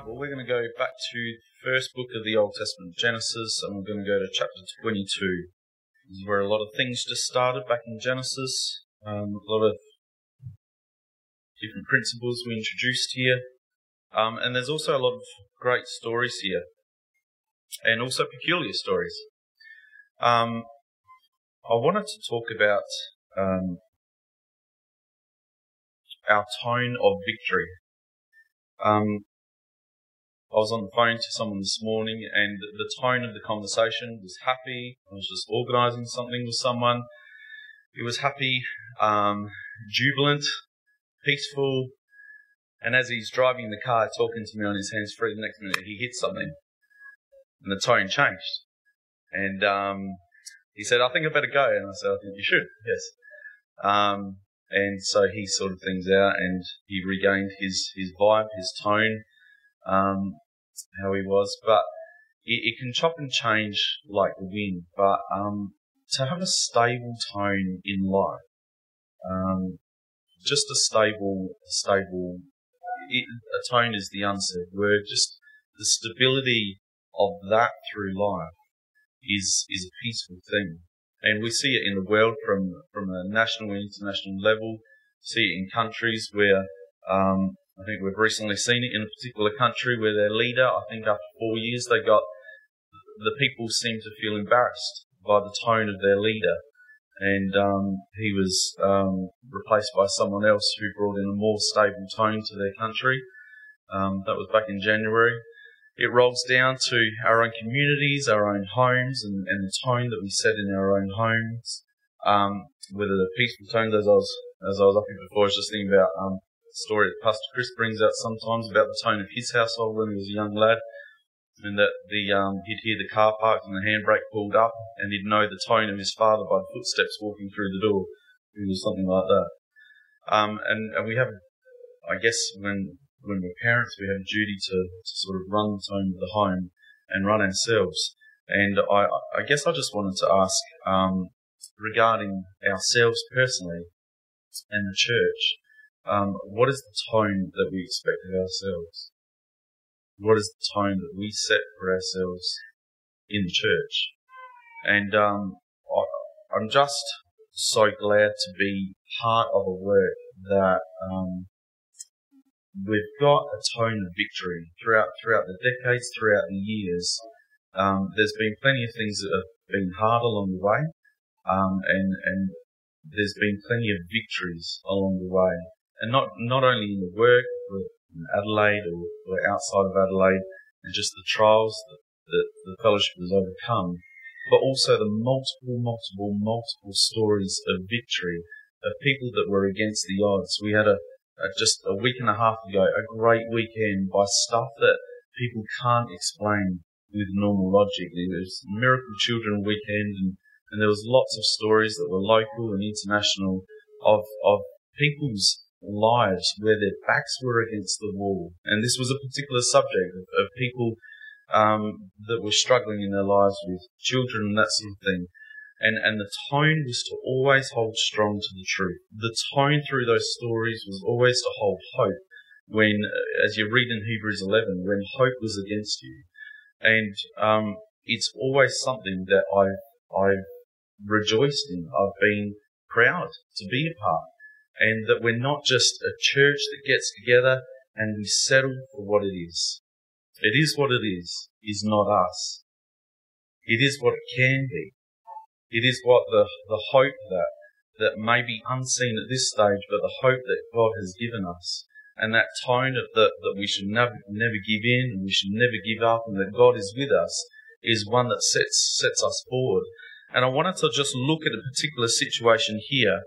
Bible, we're going to go back to the first book of the Old Testament, Genesis, and we're going to go to chapter 22. This is where a lot of things just started back in Genesis. A lot of different principles we introduced here. And there's also a lot of great stories here, and also peculiar stories. I wanted to talk about our tone of victory. I was on the phone to someone this morning, and the tone of the conversation was happy. I was just organising something with someone. It was happy, jubilant, peaceful, and as he's driving the car talking to me on his hands-free, the next minute he hits something, and the tone changed. And he said, "I think I better go," and I said, "I think you should, yes." And so he sorted things out, and he regained his vibe, his tone, how he was. But it can chop and change like the wind. But to have a stable tone in life, just a stable. A tone is the unsaid word. Just the stability of that through life is a peaceful thing. And we see it in the world from a national and international level. See it in countries where, I think we've recently seen it in a particular country where their leader, I think after 4 years, the people seemed to feel embarrassed by the tone of their leader. And he was replaced by someone else who brought in a more stable tone to their country. That was back in January. It rolls down to our own communities, our own homes, and the tone that we set in our own homes, whether the peaceful tones. As I was up here before, I was just thinking about a story that Pastor Chris brings out sometimes about the tone of his household when he was a young lad, and that he'd hear the car parked and the handbrake pulled up, and he'd know the tone of his father by the footsteps walking through the door. It was something like that. And we have, I guess, when we're parents, we have a duty to sort of run the tone of the home and run ourselves. And I guess I just wanted to ask regarding ourselves personally and the church, what is the tone that we expect of ourselves? What is the tone that we set for ourselves in the church? And I'm just so glad to be part of a work that... we've got a tone of victory throughout the decades, throughout the years. There's been plenty of things that have been hard along the way, and there's been plenty of victories along the way. And not only in the work, but in Adelaide or outside of Adelaide, and just the trials that the fellowship has overcome, but also the multiple stories of victory of people that were against the odds. We had just a week and a half ago, a great weekend by stuff that people can't explain with normal logic. It was Miracle Children weekend, and there was lots of stories that were local and international of people's lives where their backs were against the wall. And this was a particular subject of people that were struggling in their lives with children and that sort of thing. And the tone was to always hold strong to the truth. The tone through those stories was always to hold hope when, as you read in Hebrews 11, when hope was against you. And it's always something that I've rejoiced in. I've been proud to be a part. And that we're not just a church that gets together and we settle for what it is. It is what it is not us. It is what it can be. It is what the hope that may be unseen at this stage, but the hope that God has given us, and that tone of that we should never give in, and we should never give up, and that God is with us, is one that sets us forward. And I wanted to just look at a particular situation here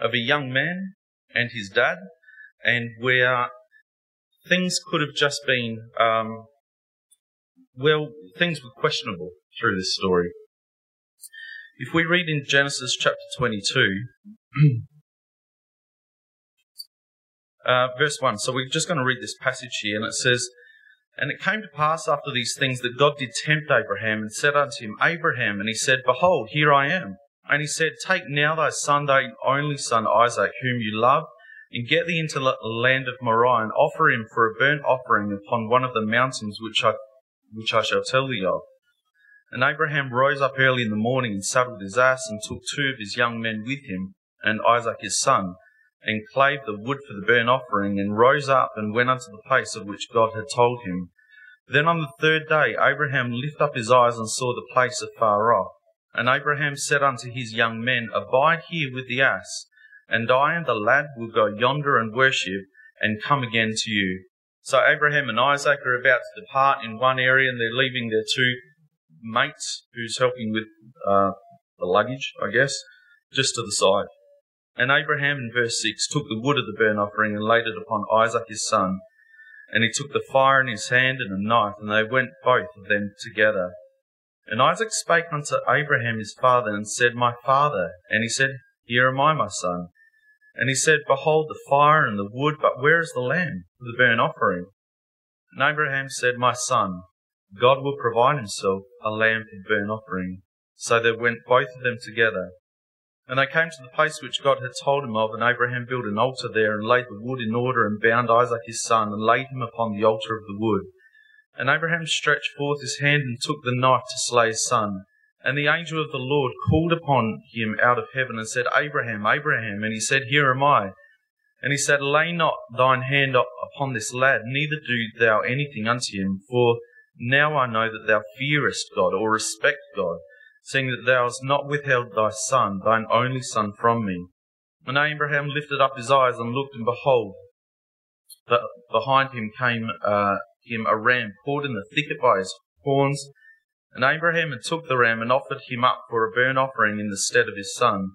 of a young man and his dad, and where things could have just been, things were questionable through this story. If we read in Genesis chapter 22, verse 1, so we're just going to read this passage here, and it says, "And it came to pass after these things that God did tempt Abraham, and said unto him, Abraham, and he said, Behold, here I am. And he said, Take now thy son, thy only son Isaac, whom you love, and get thee into the land of Moriah, and offer him for a burnt offering upon one of the mountains which I shall tell thee of. And Abraham rose up early in the morning, and saddled his ass, and took two of his young men with him, and Isaac his son, and clave the wood for the burnt offering, and rose up and went unto the place of which God had told him. Then on the third day Abraham lifted up his eyes, and saw the place afar off. And Abraham said unto his young men, Abide here with the ass, and I and the lad will go yonder and worship, and come again to you. So Abraham and Isaac are about to depart in one area, and they're leaving their two mates, who's helping with the luggage, I guess, just to the side. And Abraham, in verse 6, took the wood of the burnt offering and laid it upon Isaac his son. And he took the fire in his hand and a knife, and they went both of them together. And Isaac spake unto Abraham his father, and said, My father. And he said, Here am I, my son. And he said, Behold the fire and the wood, but where is the lamb for the burnt offering? And Abraham said, My son, God will provide himself a lamb for the burnt offering. So they went both of them together. And they came to the place which God had told him of, and Abraham built an altar there, and laid the wood in order, and bound Isaac his son, and laid him upon the altar of the wood. And Abraham stretched forth his hand, and took the knife to slay his son. And the angel of the Lord called upon him out of heaven, and said, Abraham, Abraham. And he said, Here am I. And he said, Lay not thine hand upon this lad, neither do thou anything unto him, for now I know that thou fearest God, or respect God, seeing that thou hast not withheld thy son, thine only son, from me. And Abraham lifted up his eyes and looked, and behold, behind him came a ram caught in the thicket by his horns. And Abraham took the ram and offered him up for a burnt offering in the stead of his son.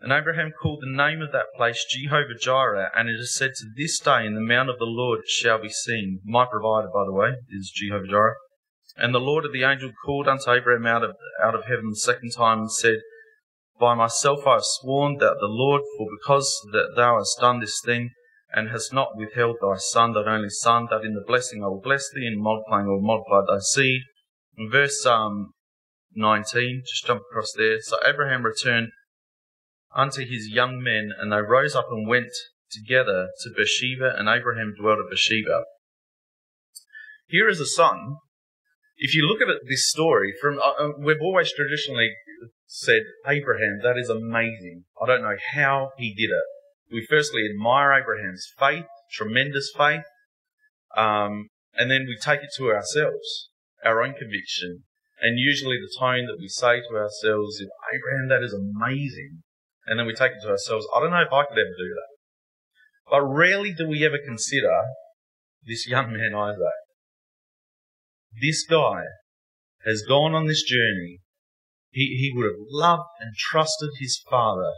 And Abraham called the name of that place Jehovah Jireh, and it is said, To this day in the mount of the Lord it shall be seen. My provider, by the way, is Jehovah Jireh. And the Lord of the angel called unto Abraham out of heaven the second time, and said, By myself I have sworn that the Lord, for because that thou hast done this thing, and hast not withheld thy son, that only son, that in the blessing I will bless thee, and multiplying I will multiply thy seed. In verse 19, just jump across there. So Abraham returned unto his young men, and they rose up and went together to Beersheba, and Abraham dwelt at Beersheba. Here is a son. If you look at this story, we've always traditionally said, Abraham, that is amazing. I don't know how he did it. We firstly admire Abraham's faith, tremendous faith, and then we take it to ourselves, our own conviction. And usually the tone that we say to ourselves is, Abraham, that is amazing. And then we take it to ourselves, I don't know if I could ever do that. But rarely do we ever consider this young man, Isaac. This guy has gone on this journey. He would have loved and trusted his father,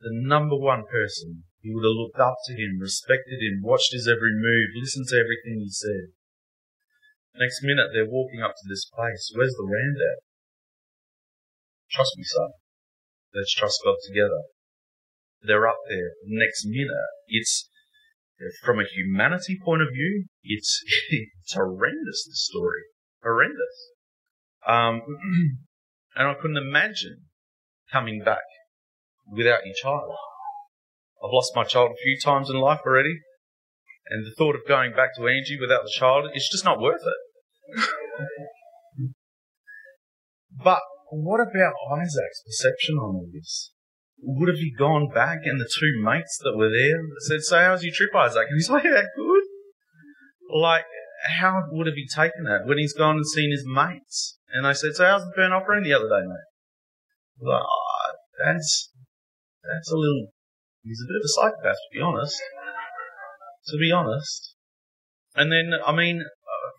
the number one person. He would have looked up to him, respected him, watched his every move, listened to everything he said. Next minute, they're walking up to this place. Where's the ram at? Trust me, son. Let's trust God together. They're up there. Next minute, it's, from a humanity point of view, it's horrendous, this story. Horrendous. And I couldn't imagine coming back without your child. I've lost my child a few times in life already, and the thought of going back to Angie without the child, it's just not worth it. But what about Isaac's perception on all this? Would have he gone back, and the two mates that were there said, So how's your trip, Isaac? And he's like, Yeah, good. Like, how would have he taken that when he's gone and seen his mates? And they said, So how's the burnt offering the other day, mate? Like, oh, that's a little... He's a bit of a psychopath, to be honest. And then, I mean,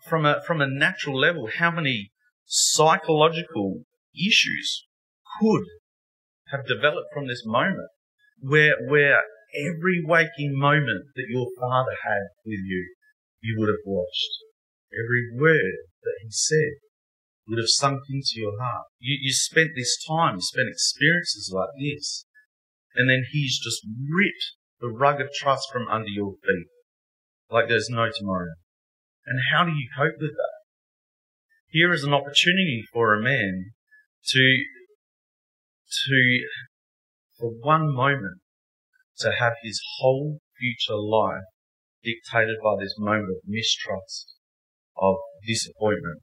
from a natural level, how many psychological issues could have developed from this moment where every waking moment that your father had with you, you would have watched. Every word that he said would have sunk into your heart. You spent this time, you spent experiences like this, and then he's just ripped the rug of trust from under your feet, like there's no tomorrow. And how do you cope with that? Here is an opportunity for a man to for one moment, to have his whole future life dictated by this moment of mistrust, of disappointment,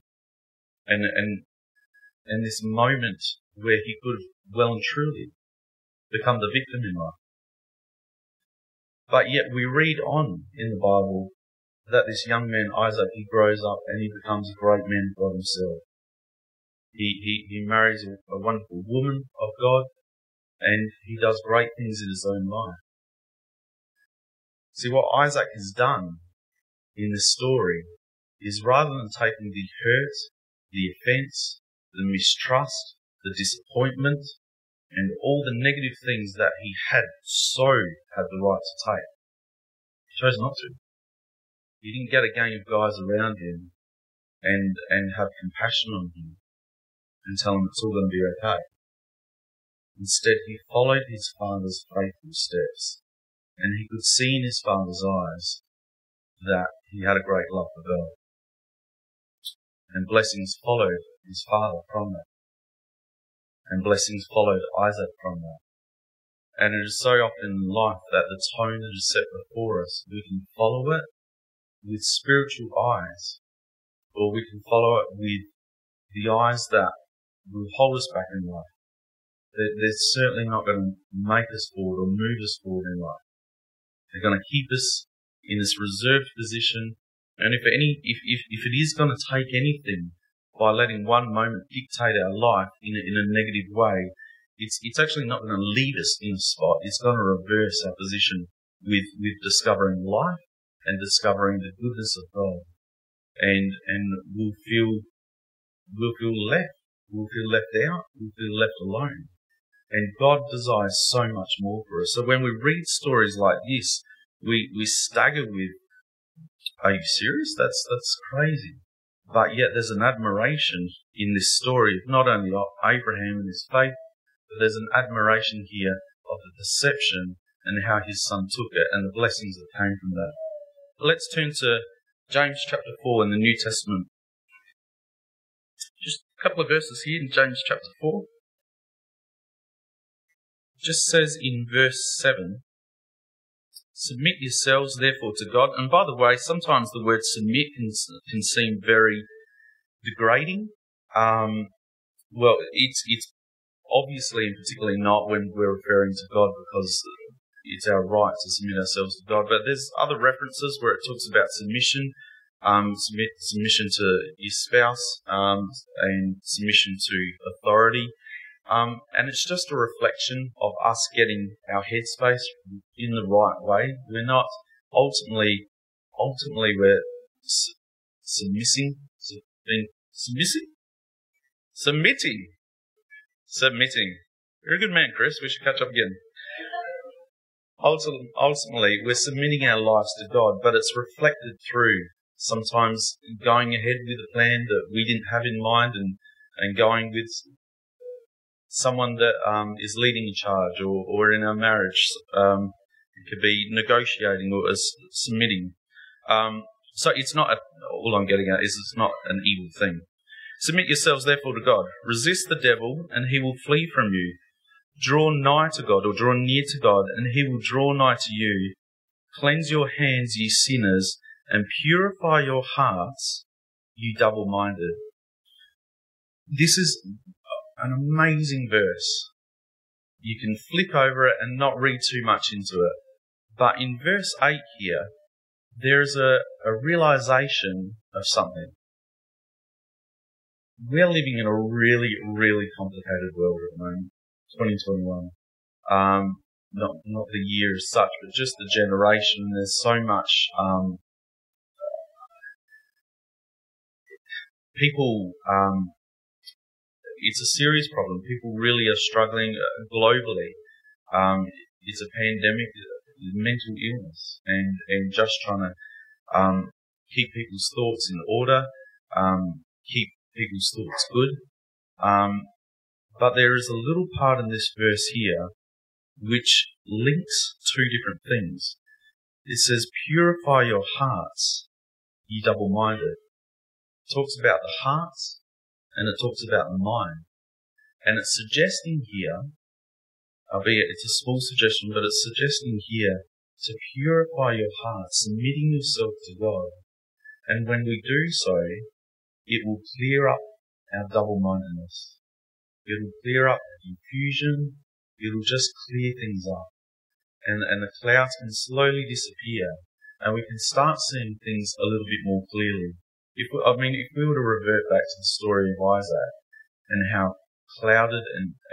and this moment where he could have well and truly become the victim in life. But yet we read on in the Bible that this young man, Isaac, he grows up and he becomes a great man of God himself. He marries a wonderful woman of God, and he does great things in his own life. See, what Isaac has done in this story is, rather than taking the hurt, the offense, the mistrust, the disappointment, and all the negative things that he had the right to take, he chose not to. He didn't get a gang of guys around him and have compassion on him and tell him it's all going to be okay. Instead, he followed his father's faithful steps, and he could see in his father's eyes that he had a great love for God. And blessings followed his father from that. And blessings followed Isaac from that. And it is so often in life that the tone that is set before us, we can follow it with spiritual eyes, or we can follow it with the eyes that will hold us back in life. They're certainly not going to make us forward or move us forward in life. They're going to keep us in this reserved position. And if it is going to take anything, by letting one moment dictate our life in a negative way, it's actually not going to leave us in a spot. It's going to reverse our position with discovering life and discovering the goodness of God. And we'll feel left out, we'll feel left alone. And God desires so much more for us. So when we read stories like this, we stagger with, are you serious? That's crazy. But yet there's an admiration in this story of not only Abraham and his faith, but there's an admiration here of the deception and how his son took it and the blessings that came from that. Let's turn to James chapter 4 in the New Testament. Just a couple of verses here in James chapter 4. It just says in verse 7, "Submit yourselves, therefore, to God." And by the way, sometimes the word submit can seem very degrading. Well, it's obviously and particularly not when we're referring to God, because it's our right to submit ourselves to God. But there's other references where it talks about submission, submission to your spouse, and submission to authority. And it's just a reflection of us getting our headspace in the right way. We're not ultimately we're submitting. You're a good man, Chris. We should catch up again. Ultimately, we're submitting our lives to God, but it's reflected through sometimes going ahead with a plan that we didn't have in mind and going with someone that is leading the charge, or in our marriage, it could be negotiating or submitting. So it's not, all I'm getting at is it's not an evil thing. "Submit yourselves therefore to God. Resist the devil and he will flee from you. Draw nigh to God," or draw near to God, "and he will draw nigh to you. Cleanse your hands, ye sinners, and purify your hearts, you double-minded." This is an amazing verse. You can flick over it and not read too much into it. But in verse 8 here, there is a realization of something. We're living in a really, really complicated world at the moment, 2021. Not the year as such, but just the generation. There's so much. People. It's a serious problem. People really are struggling globally. It's a pandemic, mental illness, and just trying to keep people's thoughts in order, keep people's thoughts good. But there is a little part in this verse here which links two different things. It says, "Purify your hearts, ye double-minded." It talks about the hearts, and it talks about the mind. And it's suggesting here Albeit it's a small suggestion, but it's suggesting here to purify your heart, submitting yourself to God. And when we do so, it will clear up our double-mindedness. It'll clear up confusion. It'll just clear things up. And the clouds can slowly disappear, and we can start seeing things a little bit more clearly. If we were to revert back to the story of Isaac and how clouded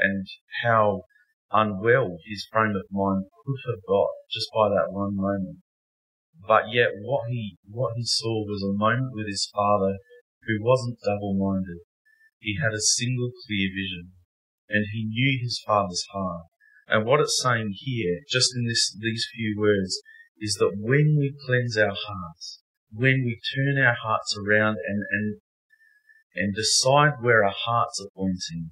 and how unwell his frame of mind could have got just by that one moment. But yet what he saw was a moment with his father who wasn't double-minded. He had a single clear vision, and he knew his father's heart. And what it's saying here, just in these few words, is that when we cleanse our hearts, when we turn our hearts around and decide where our hearts are pointing,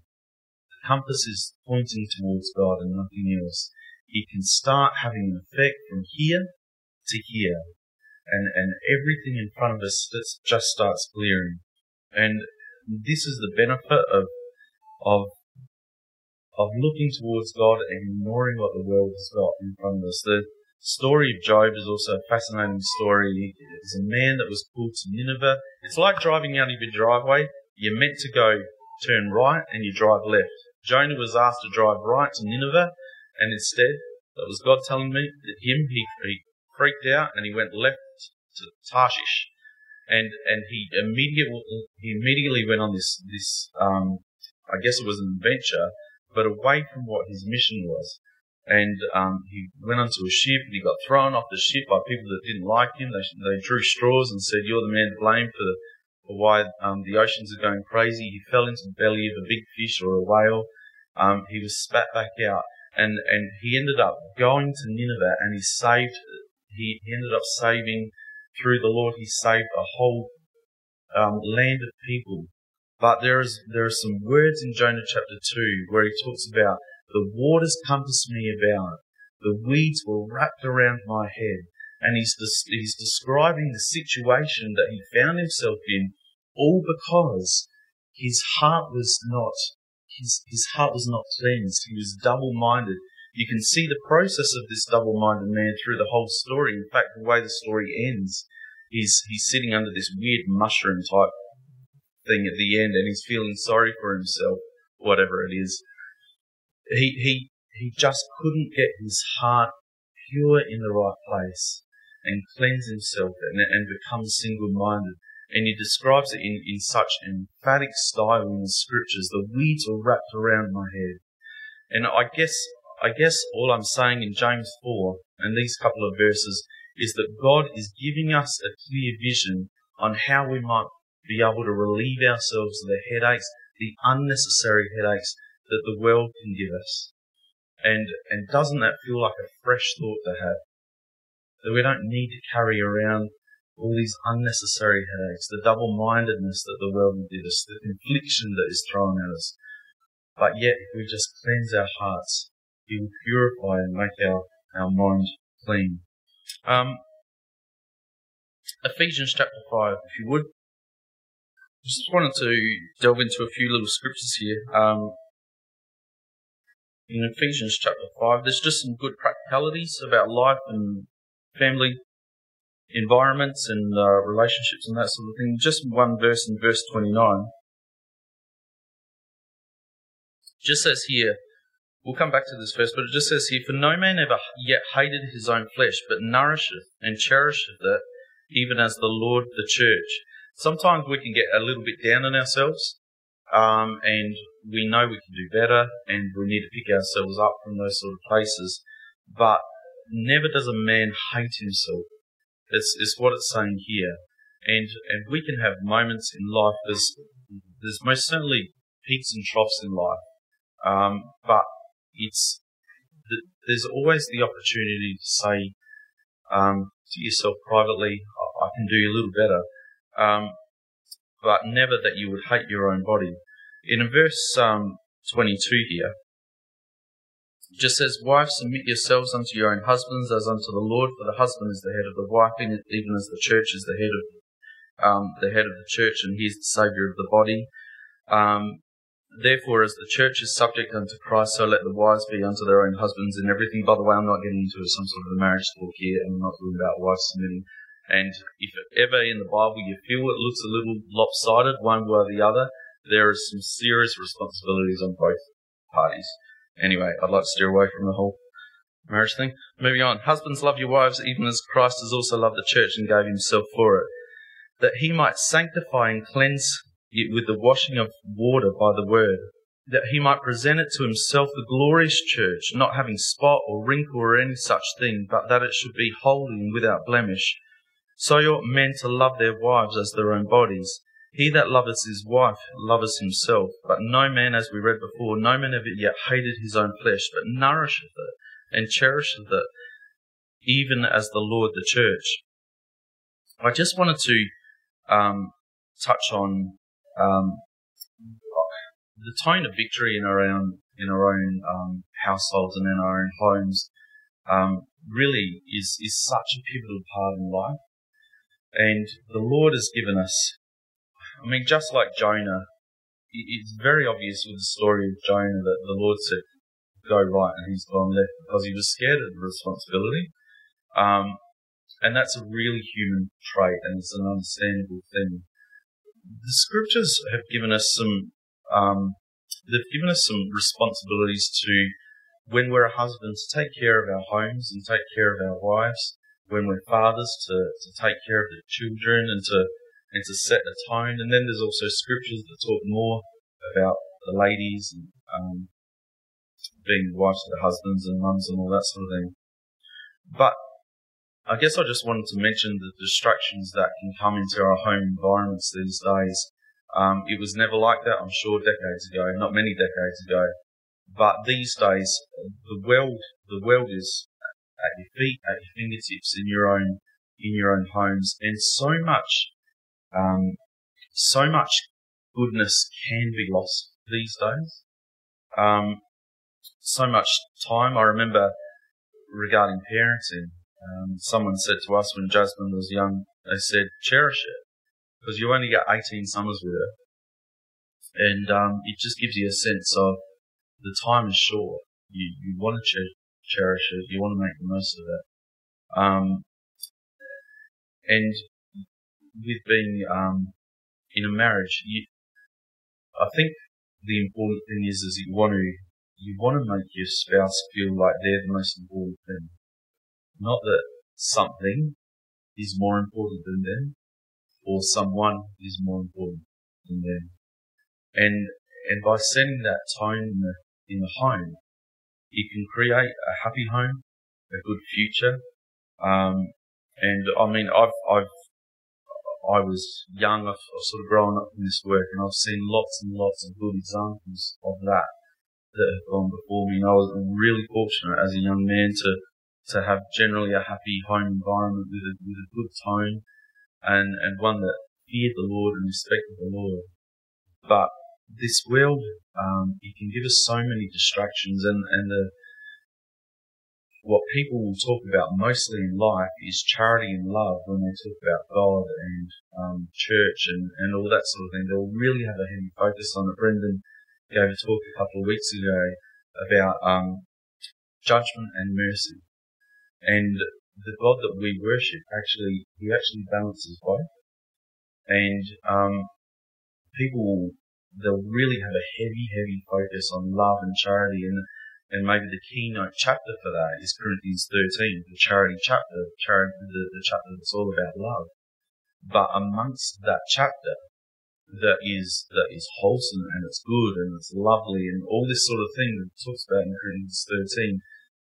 the compass is pointing towards God and nothing else, it can start having an effect from here to here. And everything in front of us just starts clearing. And this is the benefit of looking towards God and ignoring what the world has got in front of us. The story of Job is also a fascinating story. It's a man that was pulled to Nineveh. It's like driving out of your driveway. You're meant to go turn right and you drive left. Jonah was asked to drive right to Nineveh, and instead, that was God telling him he freaked out and he went left to Tarshish. And he immediately went on this I guess it was an adventure, but away from what his mission was. And he went onto a ship, and he got thrown off the ship by people that didn't like him. They drew straws and said, "You're the man to blame for why the oceans are going crazy." He fell into the belly of a big fish or a whale. He was spat back out, and he ended up going to Nineveh, and he saved. He ended up saving through the Lord. He saved a whole land of people. But there are some words in Jonah chapter 2 where he talks about the waters compassed me about, the weeds were wrapped around my head, and he's describing the situation that he found himself in, all because his heart was not cleansed. He was double-minded. You can see the process of this double-minded man through the whole story. In fact, the way the story ends, he's sitting under this weird mushroom type thing at the end, and he's feeling sorry for himself, whatever it is. He just couldn't get his heart pure in the right place and cleanse himself and become single-minded. And he describes it in such emphatic style in the scriptures. The weeds are wrapped around my head. And I guess all I'm saying in James 4 and these couple of verses is that God is giving us a clear vision on how we might be able to relieve ourselves of the headaches, the unnecessary headaches that the world can give us. And doesn't that feel like a fresh thought to have? That we don't need to carry around all these unnecessary headaches, the double-mindedness that the world will give us, the infliction that is thrown at us. But yet, if we just cleanse our hearts, it will purify and make our mind clean. Ephesians chapter 5, if you would. I just wanted to delve into a few little scriptures here. In Ephesians chapter 5, there's just some good practicalities about life and family environments and relationships and that sort of thing. Just one verse in verse 29. It just says here, we'll come back to this verse, but it just says here, "For no man ever yet hated his own flesh, but nourisheth and cherisheth it, even as the Lord the church." Sometimes we can get a little bit down on ourselves, and we know we can do better, and we need to pick ourselves up from those sort of places. But never does a man hate himself. It's what it's saying here. And we can have moments in life. There's most certainly peaks and troughs in life, but there's always the opportunity to say to yourself privately, "I can do a little better." But never that you would hate your own body. In verse 22 here, it just says, "Wives, submit yourselves unto your own husbands as unto the Lord, for the husband is the head of the wife, even as the church is the head of the church, and he is the saviour of the body." Therefore, as the church is subject unto Christ, so let the wives be unto their own husbands in everything. By the way, I'm not getting into some sort of a marriage talk here, and I'm not talking about wives submitting. And if ever in the Bible you feel it looks a little lopsided, one way or the other, there is some serious responsibilities on both parties. Anyway, I'd like to steer away from the whole marriage thing. Moving on. Husbands, love your wives, even as Christ has also loved the church and gave himself for it, that he might sanctify and cleanse it with the washing of water by the word, that he might present it to himself, the glorious church, not having spot or wrinkle or any such thing, but that it should be holy and without blemish. So you ought men to love their wives as their own bodies. He that loveth his wife loveth himself. But no man, as we read before, no man ever yet hated his own flesh, but nourisheth it and cherisheth it, even as the Lord the church. I just wanted to touch on the tone of victory in our own households and in our own homes. Really is such a pivotal part in life, and the Lord has given us. I mean, just like Jonah, it's very obvious with the story of Jonah that the Lord said go right and he's gone left because he was scared of the responsibility, and that's a really human trait and it's an understandable thing. The scriptures have given us some. They've given us some responsibilities to, when we're a husband, to take care of our homes and take care of our wives. When we're fathers, to take care of the children and to set the tone. And then there's also scriptures that talk more about the ladies and being wives to the husbands and mums and all that sort of thing. But I guess I just wanted to mention the distractions that can come into our home environments these days. It was never like that, I'm sure, decades ago, not many decades ago. But these days, the world is at your feet, at your fingertips, in your own homes, and so much goodness can be lost these days. So much time. I remember regarding parenting. Someone said to us when Jasmine was young, they said, cherish it, because you only get 18 summers with her. And it just gives you a sense of the time is short. You want to cherish it. You want to make the most of it. And with being in a marriage, I think the important thing is you want to make your spouse feel like they're the most important thing. Not that something is more important than them, or someone is more important than them. And by setting that tone in the home, it can create a happy home, a good future. And I mean, I was young. I've sort of grown up in this work, and I've seen lots and lots of good examples of that have gone before me. And I was really fortunate as a young man to have generally a happy home environment with a good tone and one that feared the Lord and respected the Lord. But this world, it can give us so many distractions, and what people will talk about mostly in life is charity and love when they talk about God and church and all that sort of thing. They'll really have a heavy focus on it. Brendan gave a talk a couple of weeks ago about judgment and mercy. And the God that we worship, he actually balances both. And people, they'll really have a heavy, heavy focus on love and charity. And maybe the keynote chapter for that is Corinthians 13, the charity chapter, the chapter that's all about love. But amongst that chapter that is wholesome and it's good and it's lovely and all this sort of thing that it talks about in Corinthians 13,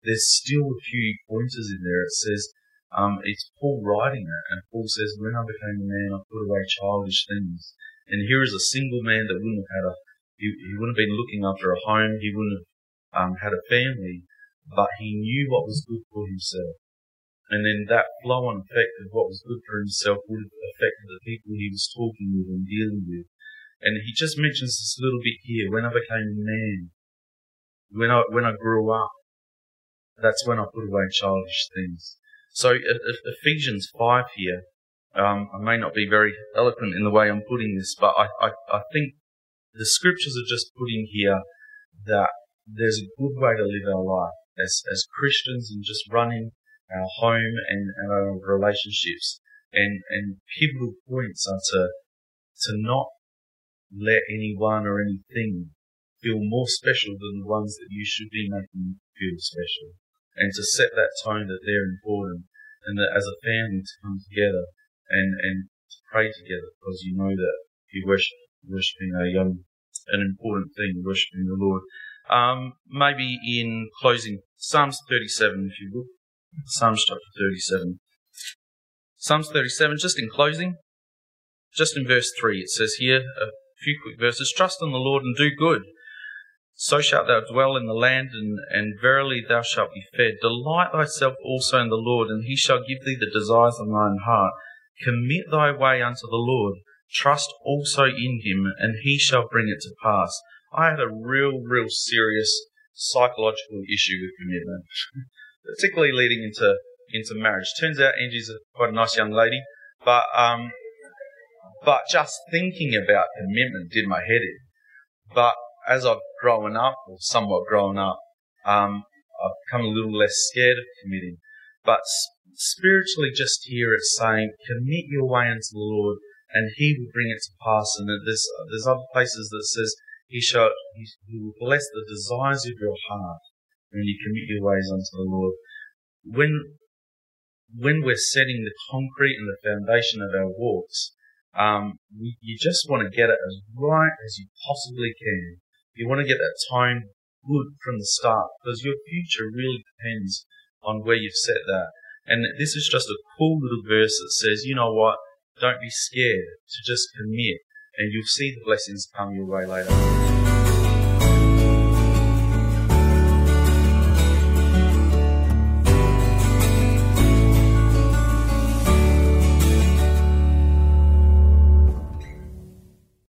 there's still a few pointers in there. It says, it's Paul writing it, and Paul says, when I became a man, I put away childish things. And here is a single man that wouldn't have had he wouldn't have been looking after a home, he wouldn't have had a family, but he knew what was good for himself. And then that flow-on effect of what was good for himself would have affected the people he was talking with and dealing with. And he just mentions this little bit here, when I became a man, when I grew up, that's when I put away childish things. So Ephesians 5 here, I may not be very eloquent in the way I'm putting this, but I think the scriptures are just putting here that there's a good way to live our life as Christians and just running our home and our relationships. And pivotal points are to not let anyone or anything feel more special than the ones that you should be making feel special. And to set that tone that they're important, and that as a family to come together and to pray together, because you know that you're worshipping an important thing, worshipping the Lord. Maybe in closing, Psalms 37, if you look, Psalms chapter 37. Psalms 37, just in closing, just in verse 3, it says here, a few quick verses, trust in the Lord and do good. So shalt thou dwell in the land, and verily thou shalt be fed. Delight thyself also in the Lord, and he shall give thee the desires of thine heart. Commit thy way unto the Lord. Trust also in him, and he shall bring it to pass. I had a real serious psychological issue with commitment, particularly leading into marriage. Turns out Angie's quite a nice young lady, but just thinking about commitment did my head in. But as I've grown up, or somewhat grown up, I've become a little less scared of committing. But spiritually, just here it's saying, commit your way unto the Lord, and he will bring it to pass. And there's other places that says, he will bless the desires of your heart when you commit your ways unto the Lord. When we're setting the concrete and the foundation of our walks, you just want to get it as right as you possibly can. You want to get that time good from the start, because your future really depends on where you've set that. And this is just a cool little verse that says, you know what, don't be scared to just commit, and you'll see the blessings come your way later.